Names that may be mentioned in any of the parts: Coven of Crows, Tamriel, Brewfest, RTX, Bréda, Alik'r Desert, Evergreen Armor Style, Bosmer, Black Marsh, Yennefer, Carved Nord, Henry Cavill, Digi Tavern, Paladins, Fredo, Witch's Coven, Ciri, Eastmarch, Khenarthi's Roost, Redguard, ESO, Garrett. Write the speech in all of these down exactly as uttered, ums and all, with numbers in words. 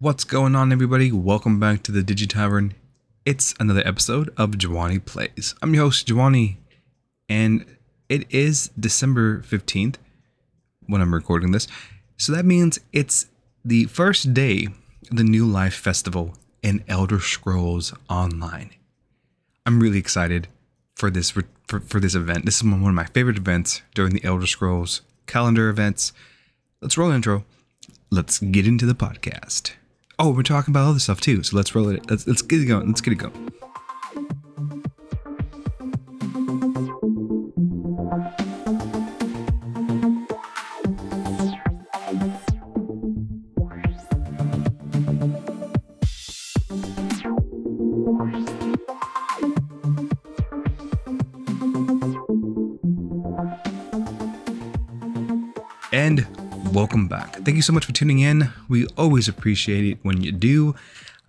What's going on, everybody? Welcome back to the Digi Tavern. It's another episode of Jwany Plays. I'm your host, Jwany, and it is December fifteenth when I'm recording this. So that means it's the first day of the New Life Festival in Elder Scrolls Online. I'm really excited for this for, for this event. This is one of my favorite events during the Elder Scrolls calendar events. Let's roll intro. Let's get into the podcast. Oh, we're talking about other stuff too, so let's roll it. Let's, let's get it going. Let's get it going. And welcome back. Thank you so much for tuning in. We always appreciate it when you do.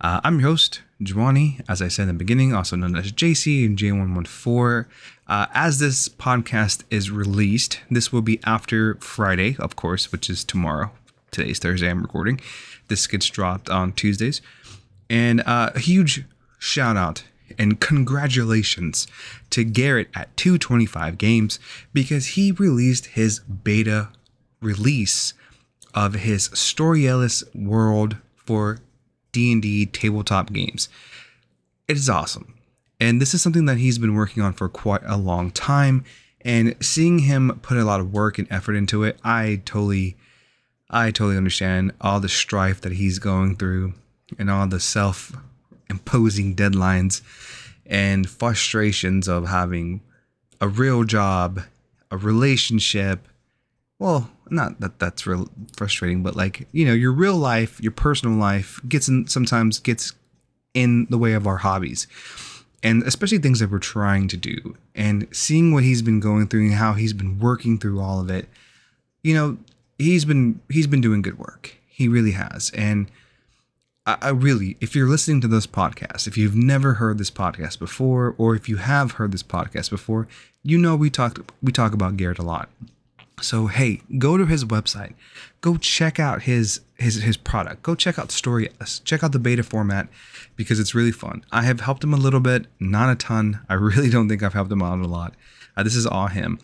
Uh, I'm your host, Jwany, as I said in the beginning, also known as J C and J one one four. Uh, as this podcast is released, this will be after Friday, of course, which is tomorrow. Today's Thursday, I'm recording. This gets dropped on Tuesdays. And uh, a huge shout out and congratulations to Garrett at two twenty-five Games, because he released his beta release of his storyless world for D and D tabletop games. It is awesome. And this is something that he's been working on for quite a long time, and seeing him put a lot of work and effort into it, I totally I totally understand all the strife that he's going through and all the self-imposing deadlines and frustrations of having a real job, a relationship. Well, not that that's real frustrating, but like, you know, your real life, your personal life gets in, sometimes gets in the way of our hobbies, and especially things that we're trying to do. And seeing what he's been going through and how he's been working through all of it, you know, he's been he's been doing good work. He really has. And I, I really, if you're listening to this podcast, if you've never heard this podcast before, or if you have heard this podcast before, you know, we talked we talk about Garrett a lot. So, hey, go to his website, go check out his, his, his product, go check out storyless, check out the beta format, because it's really fun. I have helped him a little bit, not a ton. I really don't think I've helped him out a lot. Uh, this is all him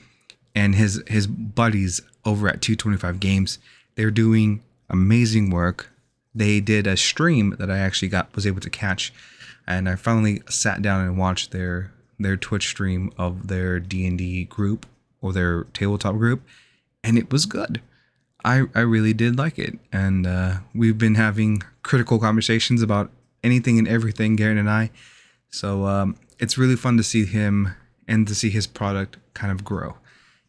and his, his buddies over at two twenty-five Games. They're doing amazing work. They did a stream that I actually got, was able to catch. And I finally sat down and watched their, their Twitch stream of their D and D group or their tabletop group. And it was good. I, I really did like it. And uh, we've been having critical conversations about anything and everything, Garrett and I. So um, it's really fun to see him and to see his product kind of grow.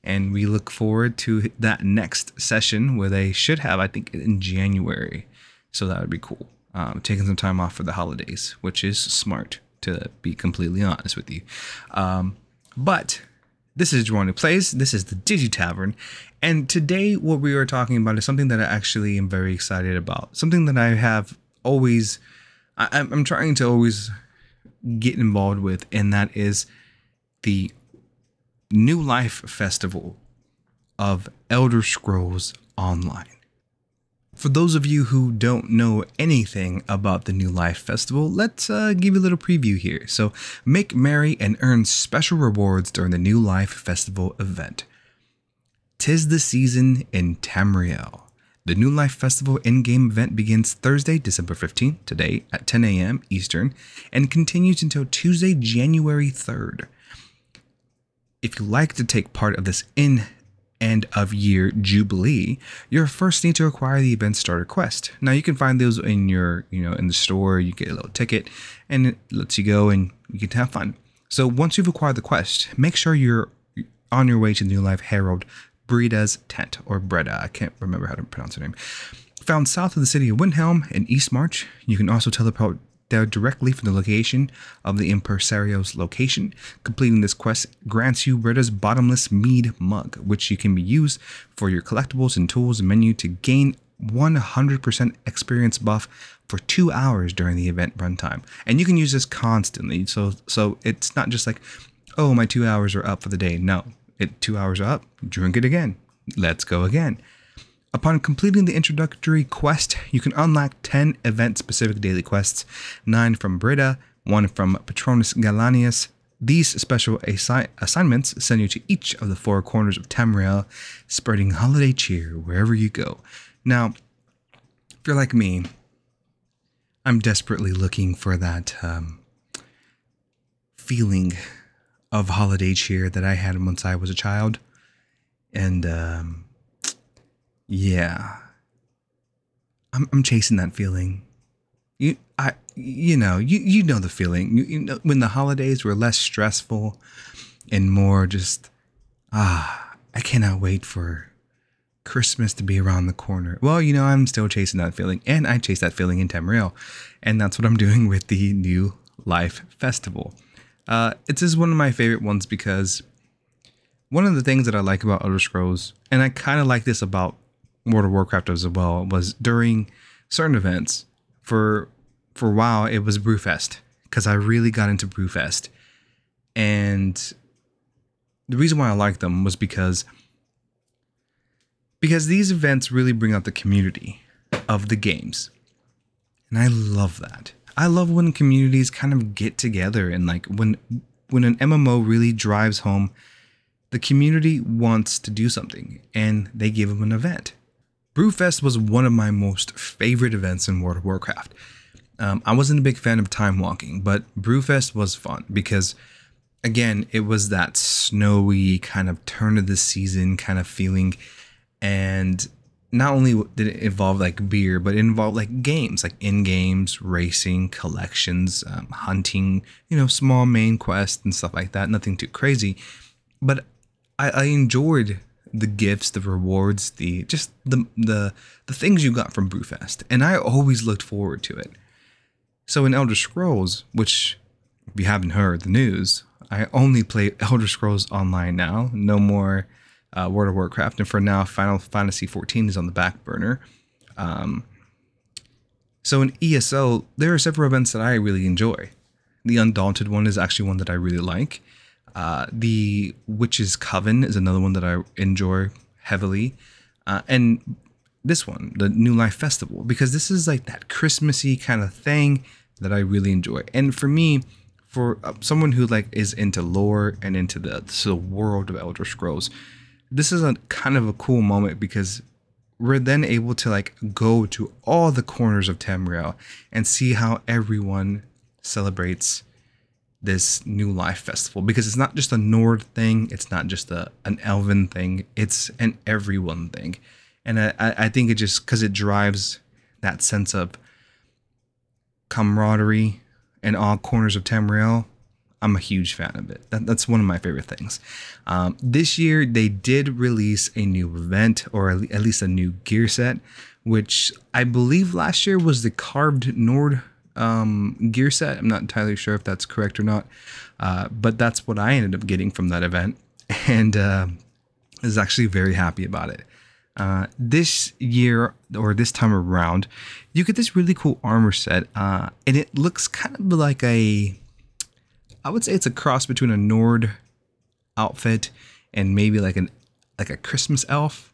And we look forward to that next session where they should have, I think, in January. So that would be cool. Um, taking some time off for the holidays, which is smart, to be completely honest with you. Um, but... This is Jwany Plays, this is the Digi Tavern, and today what we are talking about is something that I actually am very excited about. Something that I have always, I, I'm trying to always get involved with, and that is the New Life Festival of Elder Scrolls Online. For those of you who don't know anything about the New Life Festival, let's uh, give you a little preview here. So, make merry and earn special rewards during the New Life Festival event. Tis the season in Tamriel. The New Life Festival in-game event begins Thursday, December fifteenth, today at ten a.m. Eastern, and continues until Tuesday, January third. If you'd like to take part of this in end of year jubilee, you'll first need to acquire the event starter quest. Now you can find those in your, you know, in the store. You get a little ticket and it lets you go and you can have fun. So once you've acquired the quest, make sure you're on your way to the New Life Herald Bréda's tent, or Bréda. I can't remember how to pronounce her name. Found south of the city of Windhelm in Eastmarch. You can also teleport there directly from the location of the impresario's location. Completing this quest grants you Berta's Bottomless Mead Mug, which you can be used for your collectibles and tools menu to gain one hundred percent experience buff for two hours during the event runtime. And you can use this constantly, so so it's not just like, oh, my two hours are up for the day. No, it two hours are up, drink it again, let's go again. Upon completing the introductory quest, you can unlock ten event-specific daily quests, nine from Bréda, one from Petronius Galanius. These special assi assignments send you to each of the four corners of Tamriel, spreading holiday cheer wherever you go. Now, if you're like me, I'm desperately looking for that um, feeling of holiday cheer that I had once I was a child. And, um, yeah, I'm, I'm chasing that feeling. You, I, you know, you, you know the feeling. You, you know, when the holidays were less stressful and more just, ah, I cannot wait for Christmas to be around the corner. Well, you know, I'm still chasing that feeling, and I chase that feeling in Tamriel, and that's what I'm doing with the New Life Festival. Uh, it's just one of my favorite ones because one of the things that I like about Elder Scrolls, and I kind of like this about World of Warcraft as well, was during certain events. For for a while, it was Brewfest, because I really got into Brewfest. And the reason why I liked them was because, because these events really bring out the community of the games. And I love that. I love when communities kind of get together, and like when when an M M O really drives home the community wants to do something, and they give them an event. Brewfest was one of my most favorite events in World of Warcraft. Um, I wasn't a big fan of time walking, but Brewfest was fun because, again, it was that snowy kind of turn of the season kind of feeling. And not only did it involve like beer, but it involved like games, like in games, racing, collections, um, hunting, you know, small main quests and stuff like that. Nothing too crazy, but I, I enjoyed the gifts, the rewards, the just the the the things you got from Brewfest, and I always looked forward to it. So in Elder Scrolls, which if you haven't heard the news, I only play Elder Scrolls Online now. No more uh, World of Warcraft, and for now, Final Fantasy fourteen is on the back burner. Um, so in E S O, there are several events that I really enjoy. The Undaunted one is actually one that I really like. Uh, the Witch's Coven is another one that I enjoy heavily. Uh, and this one, the New Life Festival, because this is like that Christmassy kind of thing that I really enjoy. And for me, for someone who like is into lore and into the, the world of Elder Scrolls, this is a kind of a cool moment because we're then able to like go to all the corners of Tamriel and see how everyone celebrates this New Life Festival, because it's not just a Nord thing, it's not just a an Elven thing, it's an everyone thing. And I, I think it just, because it drives that sense of camaraderie in all corners of Tamriel, I'm a huge fan of it. That, that's one of my favorite things. Um, this year, they did release a new event, or at least a new gear set, which I believe last year was the Carved Nord Um, gear set. I'm not entirely sure if that's correct or not, uh, but that's what I ended up getting from that event, and uh, I was actually very happy about it. Uh, this year, or this time around, you get this really cool armor set, uh, and it looks kind of like a, I would say it's a cross between a Nord outfit and maybe like an like a Christmas elf.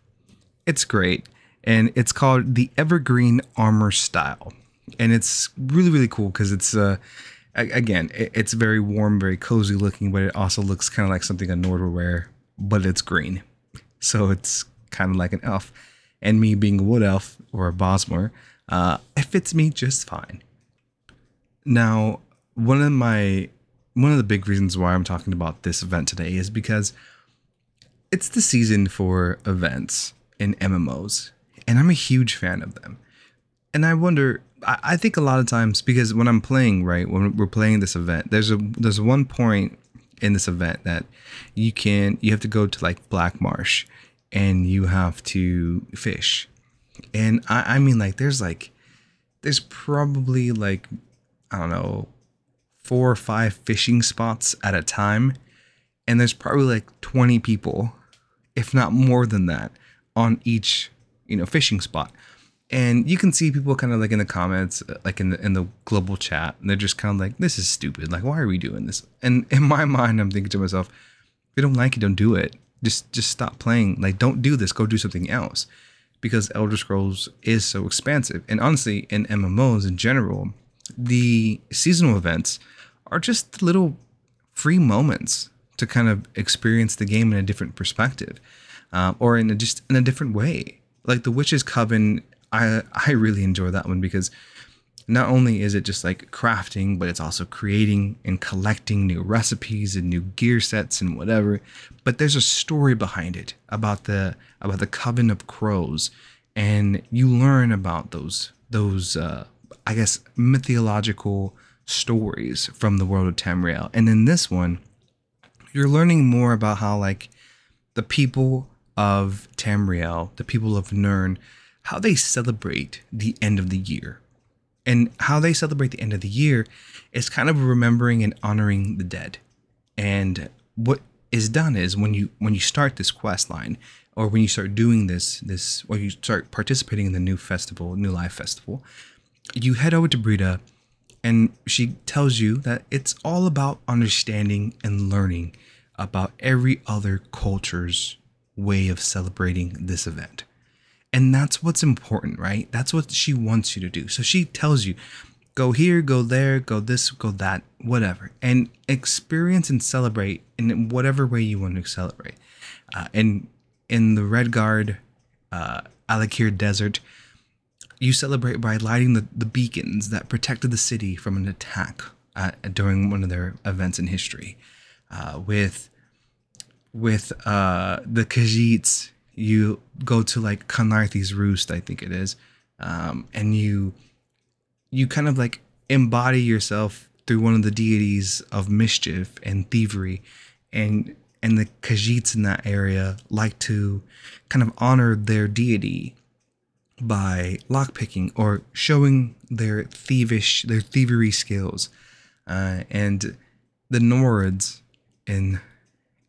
It's great, and it's called the Evergreen Armor Style. And it's really, really cool because it's, uh, again, it's very warm, very cozy looking, but it also looks kind of like something a Nord would wear, but it's green. So it's kind of like an elf. And me being a wood elf or a Bosmer, uh, it fits me just fine. Now, one of my, one of the big reasons why I'm talking about this event today is because it's the season for events in M M Os, and I'm a huge fan of them. And I wonder, I think a lot of times, because when I'm playing, right, when we're playing this event, there's a there's one point in this event that you can, you have to go to like Black Marsh and you have to fish. And I, I mean, like, there's like, there's probably like, I don't know, four or five fishing spots at a time. And there's probably like twenty people, if not more than that, on each, you know, fishing spot. And you can see people kind of like in the comments, like in the, in the global chat, and they're just kind of like, this is stupid. Like, why are we doing this? And in my mind, I'm thinking to myself, if you don't like it, don't do it. Just just stop playing. Like, don't do this. Go do something else. because Elder Scrolls is so expansive. And honestly, in M M Os in general, the seasonal events are just little free moments to kind of experience the game in a different perspective, um, or in a, just in a different way. Like the Witch's Coven, I I really enjoy that one because not only is it just like crafting, but it's also creating and collecting new recipes and new gear sets and whatever. But there's a story behind it about the about the Coven of Crows, and you learn about those those uh, I guess mythological stories from the world of Tamriel. And in this one, you're learning more about how like the people of Tamriel, the people of Nirn, how they celebrate the end of the year. And how they celebrate the end of the year is kind of remembering and honoring the dead. And what is done is when you when you start this quest line, or when you start doing this this or you start participating in the new festival, New Life Festival, you head over to Bréda, and she tells you that it's all about understanding and learning about every other culture's way of celebrating this event. And that's what's important, right? That's what she wants you to do. So she tells you, go here, go there, go this, go that, whatever. And experience and celebrate in whatever way you want to celebrate. Uh, and in the Redguard, uh, Alik'r Desert, you celebrate by lighting the, the beacons that protected the city from an attack uh, during one of their events in history. Uh, with with uh, the Khajiits, you go to like Khenarthi's Roost, I think it is, um, and you you kind of like embody yourself through one of the deities of mischief and thievery, and and the Khajiits in that area like to kind of honor their deity by lockpicking or showing their thievish their thievery skills, uh, and the Nords in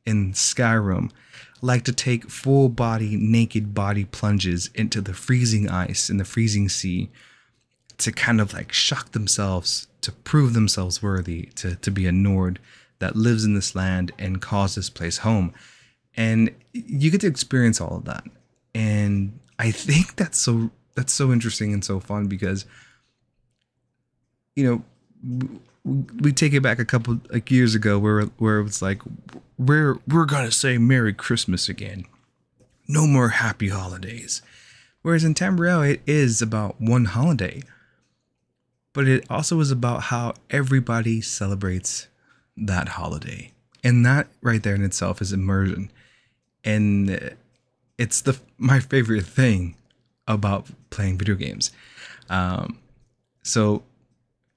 in Skyrim like to take full body, naked body plunges into the freezing ice and the freezing sea to kind of like shock themselves, to prove themselves worthy, to, to be a Nord that lives in this land and calls this place home. And you get to experience all of that. And I think that's so, that's so interesting and so fun because, you know, we take it back a couple like years ago where where it was like we're we're gonna say Merry Christmas again, no more Happy Holidays, whereas in Tamriel it is about one holiday, but it also is about how everybody celebrates that holiday, and that right there in itself is immersion, and it's the my favorite thing about playing video games, um, so.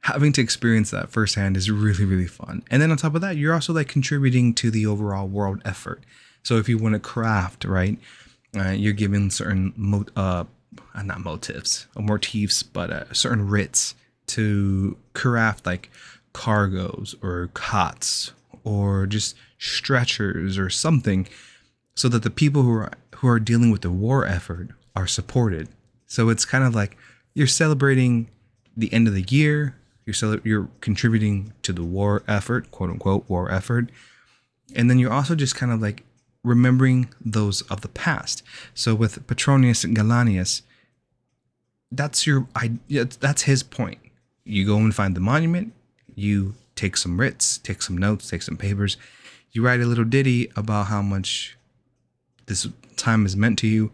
Having to experience that firsthand is really, really fun. And then on top of that, you're also like contributing to the overall world effort. So if you want to craft, right, uh, you're given certain, mo- uh, not motifs, or motifs, but uh, certain writs to craft like cargoes or cots or just stretchers or something so that the people who are, who are dealing with the war effort are supported. So it's kind of like you're celebrating the end of the year. You're you're contributing to the war effort, quote unquote, war effort. And then you're also just kind of like remembering those of the past. So with Petronius Galanius, that's your that's his point. You go and find the monument. You take some writs, take some notes, take some papers. You write a little ditty about how much this time is meant to you.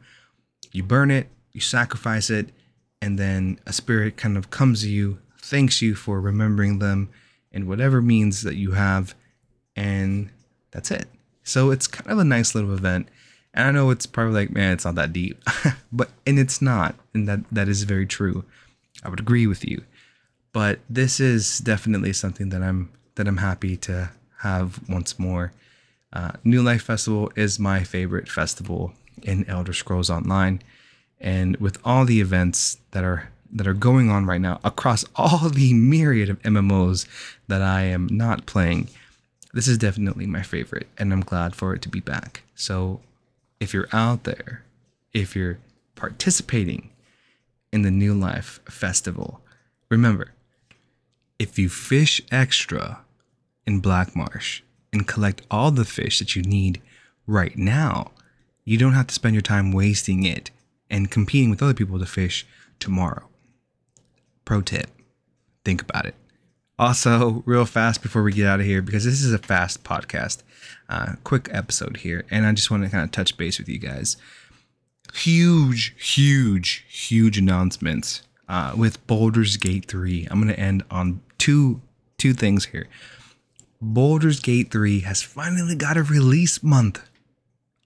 You burn it. You sacrifice it. And then a spirit kind of comes to you, thanks you for remembering them in whatever means that you have, and that's it. So it's kind of a nice little event, and I know it's probably like, man, it's not that deep, but and it's not, and that that is very true. I would agree with you, but this is definitely something that I'm that I'm happy to have once more. Uh, New Life Festival is my favorite festival in Elder Scrolls Online, and with all the events that are. that are going on right now across all the myriad of M M Os that I am not playing, this is definitely my favorite, and I'm glad for it to be back. So if you're out there, if you're participating in the New Life Festival, remember, if you fish extra in Black Marsh and collect all the fish that you need right now, you don't have to spend your time wasting it and competing with other people to fish tomorrow. Pro tip, think about it. Also, real fast before we get out of here, because this is a fast podcast, uh, quick episode here, and I just want to kind of touch base with you guys. Huge, huge, huge announcements uh, with Baldur's Gate three. I'm going to end on two two things here. Baldur's Gate three has finally got a release month,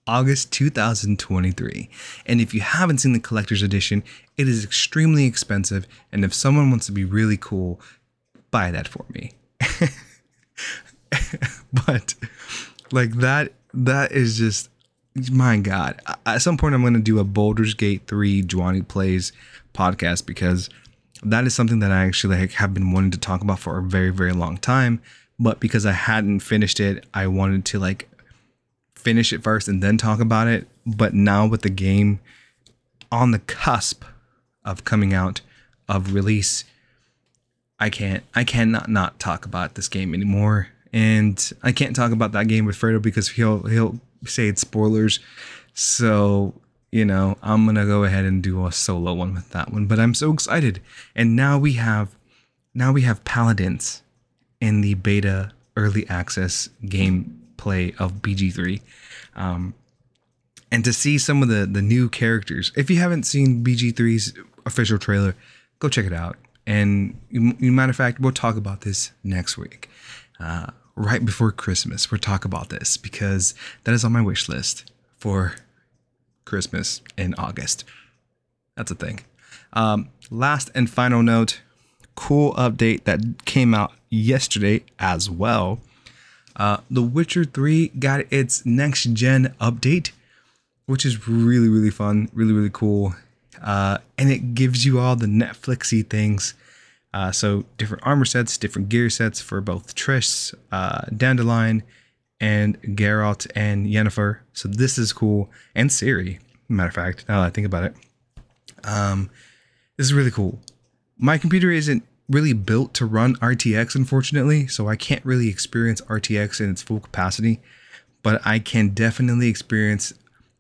August two thousand twenty-three. And if you haven't seen the collector's edition, it is extremely expensive. And if someone wants to be really cool, buy that for me. But like that, that is just, my God. At some point, I'm going to do a Baldur's Gate three Jwany Plays podcast, because that is something that I actually like, have been wanting to talk about for a very, very long time. But because I hadn't finished it, I wanted to like finish it first and then talk about it. But now with the game on the cusp of coming out of release, I can't, I cannot not talk about this game anymore. And I can't talk about that game with Fredo because he'll, he'll say it's spoilers. So, you know, I'm going to go ahead and do a solo one with that one, but I'm so excited. And now we have, now we have Paladins in the beta early access gameplay of B G three. Um, and to see some of the, the new characters, if you haven't seen B G three's official trailer, go check it out. And you, you matter of fact, we'll talk about this next week, uh, right before Christmas. We'll talk about this because that is on my wish list for Christmas in August. That's a thing. Um, last and final note, cool update that came out yesterday as well. Uh, the Witcher three got its next gen update, which is really, really fun. Really, really cool. Uh, and it gives you all the Netflixy things. Uh, so different armor sets, different gear sets for both Triss, uh, Dandelion, and Geralt and Yennefer. So this is cool. And Ciri, matter of fact, now that I think about it. Um, this is really cool. My computer isn't really built to run R T X, unfortunately, so I can't really experience R T X in its full capacity, but I can definitely experience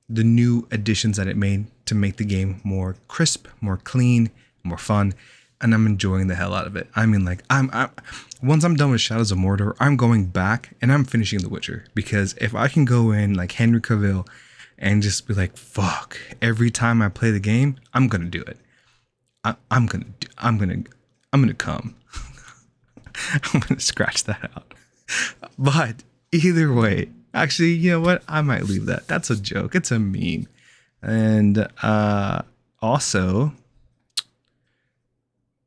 the new additions that it made to make the game more crisp, more clean, more fun, and I'm enjoying the hell out of it. I mean, like, I'm, I'm once I'm done with Shadows of Mordor, I'm going back and I'm finishing The Witcher, because if I can go in like Henry Cavill and just be like, fuck, every time I play the game, I'm gonna do it. I, I'm gonna do, I'm gonna I'm gonna come. I'm gonna scratch that out. But either way, actually, you know what? I might leave that. That's a joke. It's a meme. And uh, also,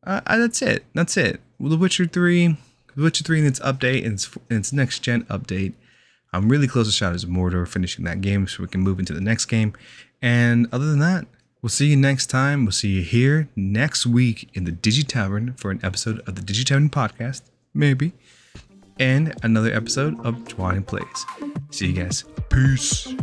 uh, that's it. That's it. The Witcher three, The Witcher three, and its update, and its, its next gen update. I'm really close to Shadows of Mordor, finishing that game, so we can move into the next game. And other than that, we'll see you next time. We'll see you here next week in the Digi Tavern for an episode of the Digi Tavern podcast, maybe, and another episode of Jwany Plays. See you guys. Peace.